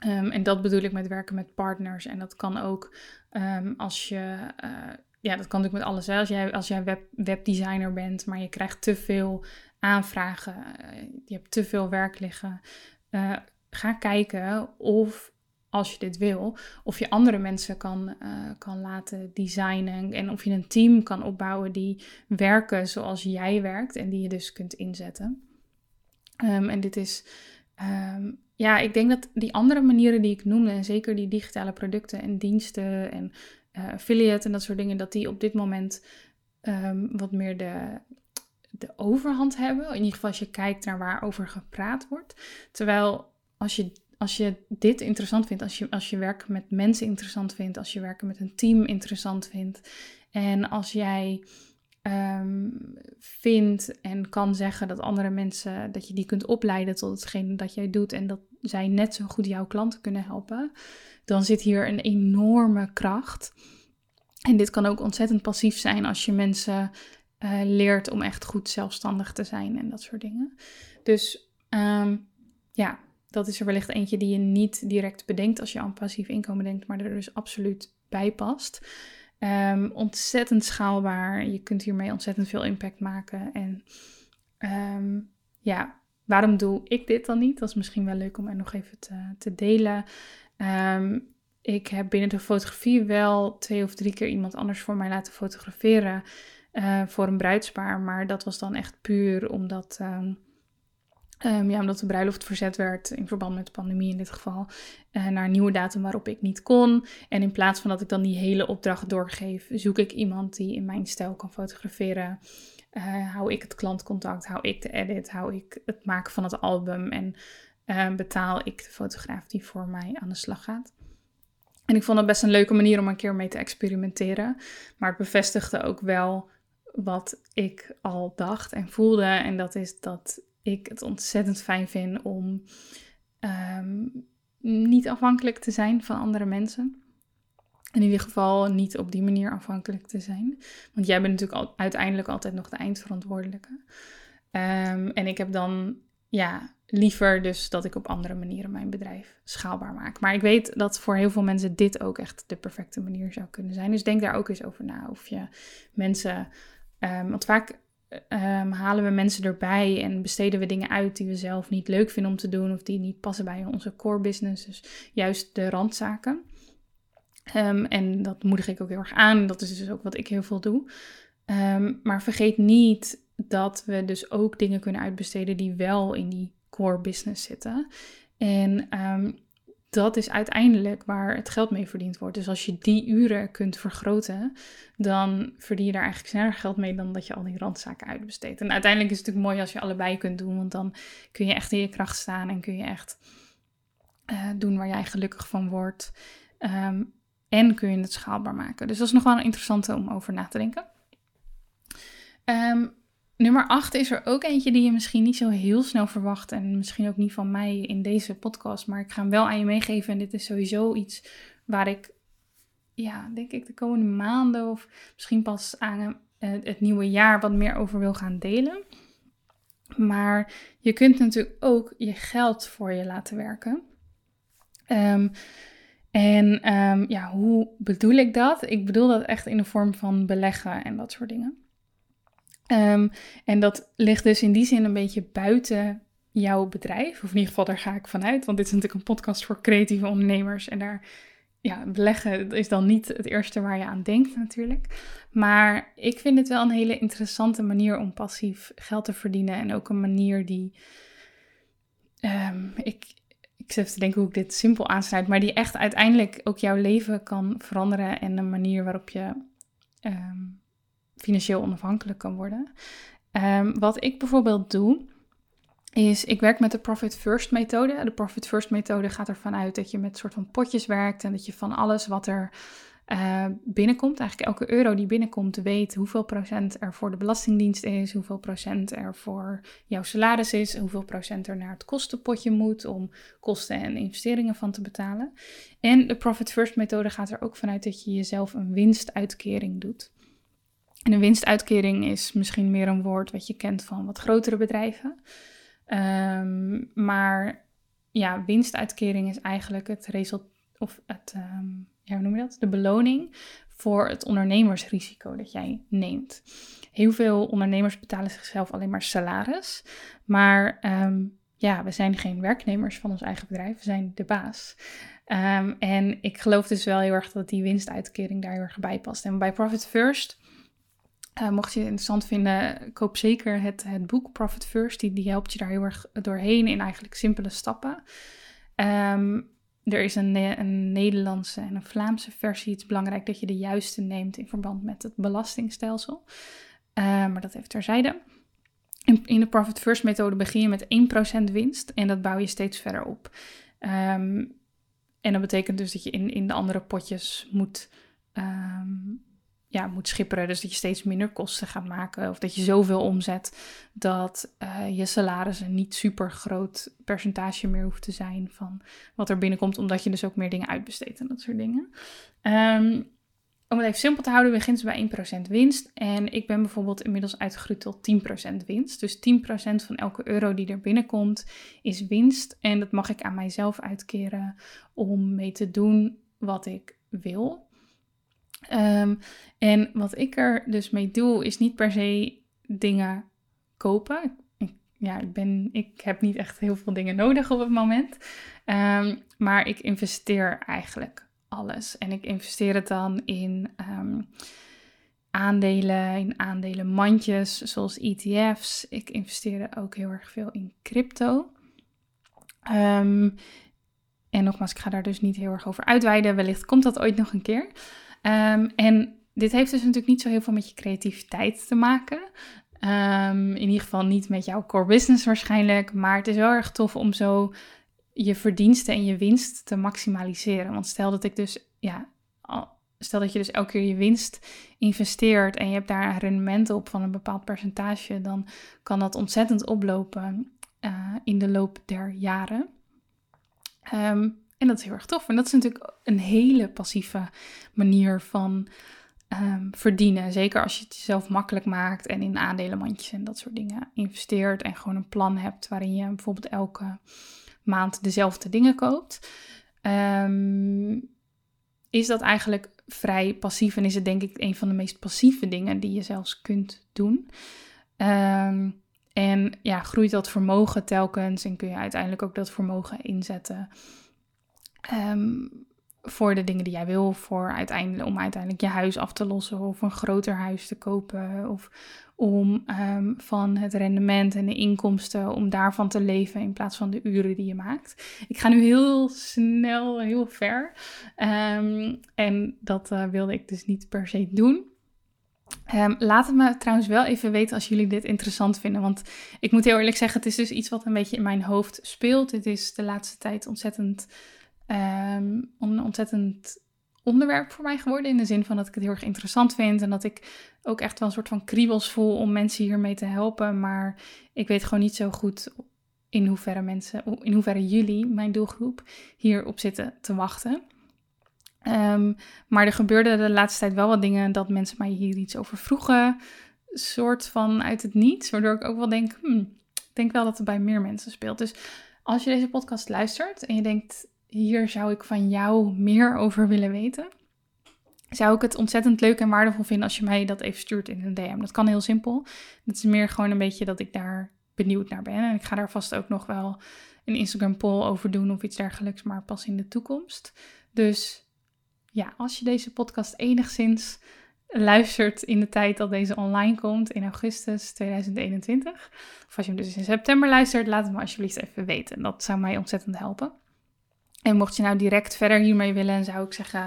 Um, en dat bedoel ik met werken met partners. En dat kan ook um, als je, uh, ja, dat kan natuurlijk met alles. Hè? Als jij, als jij web, webdesigner bent, maar je krijgt te veel aanvragen, uh, je hebt te veel werk liggen, uh, ga kijken of, als je dit wil, of je andere mensen kan, uh, kan laten designen. En of je een team kan opbouwen die werken zoals jij werkt. En die je dus kunt inzetten. Um, en dit is... Um, ja, ik denk dat die andere manieren die ik noemde. En zeker die digitale producten en diensten en uh, affiliate en dat soort dingen. Dat die op dit moment um, wat meer de... de overhand hebben. In ieder geval als je kijkt naar waar over gepraat wordt. Terwijl... Als je, als je dit interessant vindt, als je, als je werken met mensen interessant vindt, als je werken met een team interessant vindt en als jij um, vindt en kan zeggen dat andere mensen, dat je die kunt opleiden tot hetgeen dat jij doet en dat zij net zo goed jouw klanten kunnen helpen, dan zit hier een enorme kracht. En dit kan ook ontzettend passief zijn als je mensen uh, leert om echt goed zelfstandig te zijn en dat soort dingen. Dus um, ja... Dat is er wellicht eentje die je niet direct bedenkt als je aan passief inkomen denkt, maar er dus absoluut bij past. Um, ontzettend schaalbaar. Je kunt hiermee ontzettend veel impact maken. En um, ja, waarom doe ik dit dan niet? Dat is misschien wel leuk om er nog even te, te delen. Um, ik heb binnen de fotografie wel twee of drie keer iemand anders voor mij laten fotograferen uh, voor een bruidspaar. Maar dat was dan echt puur omdat... Um, Um, ja, omdat de bruiloft verzet werd in verband met de pandemie in dit geval. Uh, naar een nieuwe datum waarop ik niet kon. En in plaats van dat ik dan die hele opdracht doorgeef, zoek ik iemand die in mijn stijl kan fotograferen. Uh, hou ik het klantcontact, hou ik de edit, hou ik het maken van het album. En uh, betaal ik de fotograaf die voor mij aan de slag gaat. En ik vond dat best een leuke manier om een keer mee te experimenteren. Maar het bevestigde ook wel wat ik al dacht en voelde. En dat is dat... ik het ontzettend fijn vind om um, niet afhankelijk te zijn van andere mensen. In ieder geval niet op die manier afhankelijk te zijn. Want jij bent natuurlijk al, uiteindelijk altijd nog de eindverantwoordelijke. Um, en ik heb dan ja, liever dus dat ik op andere manieren mijn bedrijf schaalbaar maak. Maar ik weet dat voor heel veel mensen dit ook echt de perfecte manier zou kunnen zijn. Dus denk daar ook eens over na. Of je mensen, um, want vaak um, halen we mensen erbij en besteden we dingen uit die we zelf niet leuk vinden om te doen. Of die niet passen bij onze core business. Dus juist de randzaken. Um, en dat moedig ik ook heel erg aan. Dat is dus ook wat ik heel veel doe. Um, maar vergeet niet dat we dus ook dingen kunnen uitbesteden die wel in die core business zitten. En um, dat is uiteindelijk waar het geld mee verdiend wordt. Dus als je die uren kunt vergroten, dan verdien je daar eigenlijk sneller geld mee dan dat je al die randzaken uitbesteedt. En uiteindelijk is het natuurlijk mooi als je allebei kunt doen, want dan kun je echt in je kracht staan en kun je echt uh, doen waar jij gelukkig van wordt. Um, en kun je het schaalbaar maken. Dus dat is nog wel een interessante om over na te denken. Um, nummer acht is er ook eentje die je misschien niet zo heel snel verwacht. En misschien ook niet van mij in deze podcast. Maar ik ga hem wel aan je meegeven. En dit is sowieso iets waar ik, ja, denk ik de komende maanden of misschien pas aan uh, het nieuwe jaar wat meer over wil gaan delen. Maar je kunt natuurlijk ook je geld voor je laten werken. Um, en um, ja, hoe bedoel ik dat? Ik bedoel dat echt in de vorm van beleggen en dat soort dingen. Um, en dat ligt dus in die zin een beetje buiten jouw bedrijf. Of in ieder geval, daar ga ik vanuit. Want dit is natuurlijk een podcast voor creatieve ondernemers. En daar, ja, beleggen is dan niet het eerste waar je aan denkt natuurlijk. Maar ik vind het wel een hele interessante manier om passief geld te verdienen. En ook een manier die... Um, ik, ik zit te denken hoe ik dit simpel aansluit. Maar die echt uiteindelijk ook jouw leven kan veranderen. En de manier waarop je... Um, financieel onafhankelijk kan worden. Um, wat ik bijvoorbeeld doe, is ik werk met de Profit First methode. De Profit First methode gaat ervan uit dat je met soort van potjes werkt en dat je van alles wat er uh, binnenkomt, eigenlijk elke euro die binnenkomt, weet hoeveel procent er voor de belastingdienst is, hoeveel procent er voor jouw salaris is, hoeveel procent er naar het kostenpotje moet om kosten en investeringen van te betalen. En de Profit First methode gaat er ook vanuit dat je jezelf een winstuitkering doet. En een winstuitkering is misschien meer een woord wat je kent van wat grotere bedrijven. Um, maar ja, winstuitkering is eigenlijk het resultaat, of het, um, ja, hoe noem je dat? De beloning voor het ondernemersrisico dat jij neemt. Heel veel ondernemers betalen zichzelf alleen maar salaris. Maar um, ja, we zijn geen werknemers van ons eigen bedrijf, we zijn de baas. Um, en ik geloof dus wel heel erg dat die winstuitkering daar heel erg bij past. En bij Profit First... Uh, mocht je het interessant vinden, koop zeker het, het boek Profit First. Die, die helpt je daar heel erg doorheen in eigenlijk simpele stappen. Um, er is een, een Nederlandse en een Vlaamse versie. Het is belangrijk dat je de juiste neemt in verband met het belastingstelsel. Uh, maar dat even terzijde. In, in de Profit First methode begin je met één procent winst. En dat bouw je steeds verder op. Um, en dat betekent dus dat je in, in de andere potjes moet... Um, ja, moet schipperen, dus dat je steeds minder kosten gaat maken of dat je zoveel omzet dat uh, je salaris een niet super groot percentage meer hoeft te zijn van wat er binnenkomt, omdat je dus ook meer dingen uitbesteedt en dat soort dingen. Um, om het even simpel te houden, begint ze bij één procent winst en ik ben bijvoorbeeld inmiddels uitgegroeid tot tien procent winst. Dus tien procent van elke euro die er binnenkomt is winst en dat mag ik aan mijzelf uitkeren om mee te doen wat ik wil. Um, en wat ik er dus mee doe, is niet per se dingen kopen. Ik, ja, ik, ben, ik heb niet echt heel veel dingen nodig op het moment. Um, maar ik investeer eigenlijk alles. En ik investeer het dan in um, aandelen, in aandelenmandjes, zoals E T F's. Ik investeer ook heel erg veel in crypto. Um, en nogmaals, ik ga daar dus niet heel erg over uitweiden. Wellicht komt dat ooit nog een keer. Um, en dit heeft dus natuurlijk niet zo heel veel met je creativiteit te maken. Um, in ieder geval niet met jouw core business waarschijnlijk. Maar het is wel erg tof om zo je verdiensten en je winst te maximaliseren. Want stel dat ik dus, ja, stel dat je dus elke keer je winst investeert en je hebt daar een rendement op van een bepaald percentage, dan kan dat ontzettend oplopen uh, in de loop der jaren. Um, En dat is heel erg tof. En dat is natuurlijk een hele passieve manier van um, verdienen. Zeker als je het jezelf makkelijk maakt en in aandelenmandjes en dat soort dingen investeert. En gewoon een plan hebt waarin je bijvoorbeeld elke maand dezelfde dingen koopt. Um, is dat eigenlijk vrij passief en is het denk ik een van de meest passieve dingen die je zelfs kunt doen. Um, en ja, groeit dat vermogen telkens en kun je uiteindelijk ook dat vermogen inzetten um, voor de dingen die jij wil, voor uiteindelijk, om uiteindelijk je huis af te lossen of een groter huis te kopen of om um, van het rendement en de inkomsten, om daarvan te leven in plaats van de uren die je maakt. Ik ga nu heel snel, heel ver um, en dat uh, wilde ik dus niet per se doen. Um, laat het me trouwens wel even weten als jullie dit interessant vinden, want ik moet heel eerlijk zeggen, het is dus iets wat een beetje in mijn hoofd speelt. Het is de laatste tijd ontzettend, um, een ontzettend onderwerp voor mij geworden, in de zin van dat ik het heel erg interessant vind en dat ik ook echt wel een soort van kriebels voel om mensen hiermee te helpen, maar ik weet gewoon niet zo goed in hoeverre mensen, in hoeverre jullie, mijn doelgroep, hierop zitten te wachten. Um, maar er gebeurde de laatste tijd wel wat dingen dat mensen mij hier iets over vroegen, soort van uit het niets, waardoor ik ook wel denk, hmm, ik denk wel dat het bij meer mensen speelt. Dus als je deze podcast luistert en je denkt, hier zou ik van jou meer over willen weten, zou ik het ontzettend leuk en waardevol vinden als je mij dat even stuurt in een D M. Dat kan heel simpel. Het is meer gewoon een beetje dat ik daar benieuwd naar ben. En ik ga daar vast ook nog wel een Instagram poll over doen of iets dergelijks, maar pas in de toekomst. Dus ja, als je deze podcast enigszins luistert in de tijd dat deze online komt, in augustus tweeduizend eenentwintig, of als je hem dus in september luistert, laat het me alsjeblieft even weten. Dat zou mij ontzettend helpen. En mocht je nou direct verder hiermee willen, zou ik zeggen,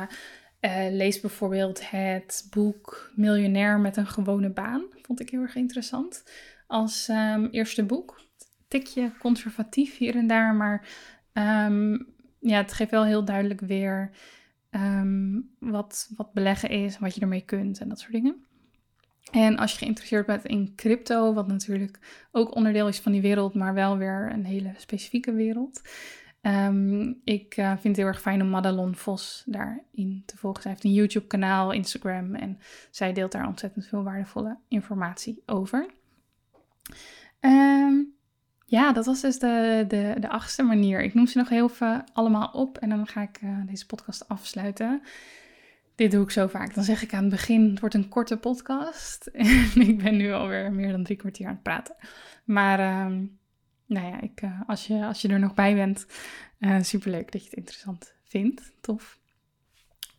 uh, lees bijvoorbeeld het boek Miljonair met een gewone baan. Vond ik heel erg interessant. Als um, eerste boek. Tikje conservatief hier en daar, maar um, ja, het geeft wel heel duidelijk weer Um, wat, wat beleggen is, wat je ermee kunt en dat soort dingen. En als je geïnteresseerd bent in crypto, wat natuurlijk ook onderdeel is van die wereld, maar wel weer een hele specifieke wereld. Um, ik uh, vind het heel erg fijn om Madelon Vos daarin te volgen. Zij heeft een YouTube kanaal, Instagram en zij deelt daar ontzettend veel waardevolle informatie over. Um, Ja, dat was dus de, de, de achtste manier. Ik noem ze nog heel even allemaal op en dan ga ik uh, deze podcast afsluiten. Dit doe ik zo vaak. Dan zeg ik aan het begin, het wordt een korte podcast. En ik ben nu alweer meer dan drie kwartier aan het praten. Maar uh, nou ja, ik, uh, als, je, als je er nog bij bent, uh, superleuk dat je het interessant vindt. Tof.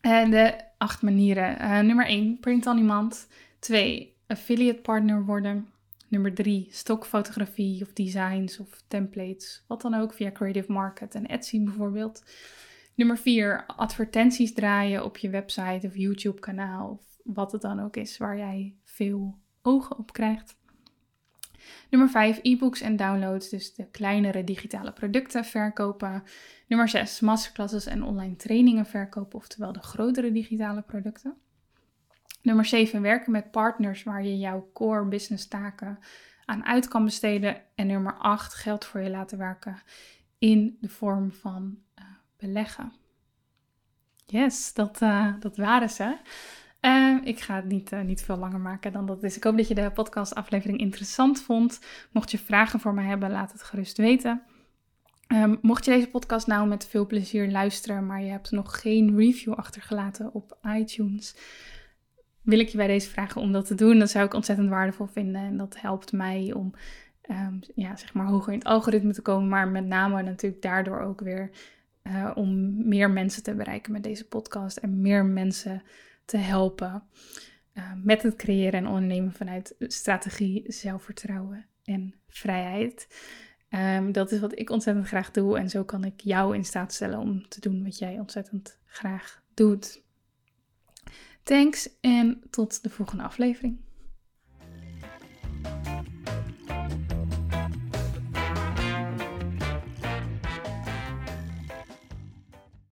Uh, de acht manieren. Uh, nummer één, print aan iemand. Twee, affiliate partner worden. Nummer drie, stokfotografie of designs of templates, wat dan ook, via Creative Market en Etsy bijvoorbeeld. Nummer vier, advertenties draaien op je website of YouTube kanaal of wat het dan ook is waar jij veel ogen op krijgt. Nummer vijf, e-books en downloads, dus de kleinere digitale producten verkopen. Nummer zes, masterclasses en online trainingen verkopen, oftewel de grotere digitale producten. Nummer zeven, werken met partners waar je jouw core business taken aan uit kan besteden. En nummer acht, geld voor je laten werken in de vorm van uh, beleggen. Yes, dat, uh, dat waren ze. Uh, ik ga het niet, uh, niet veel langer maken dan dat is. Ik hoop dat je de podcastaflevering interessant vond. Mocht je vragen voor mij hebben, laat het gerust weten. Um, mocht je deze podcast nou met veel plezier luisteren, maar je hebt nog geen review achtergelaten op iTunes, wil ik je bij deze vragen om dat te doen. Dat zou ik ontzettend waardevol vinden. En dat helpt mij om um, ja, zeg maar hoger in het algoritme te komen. Maar met name natuurlijk daardoor ook weer uh, om meer mensen te bereiken met deze podcast. En meer mensen te helpen uh, met het creëren en ondernemen vanuit strategie, zelfvertrouwen en vrijheid. Um, dat is wat ik ontzettend graag doe. En zo kan ik jou in staat stellen om te doen wat jij ontzettend graag doet. Thanks en tot de volgende aflevering.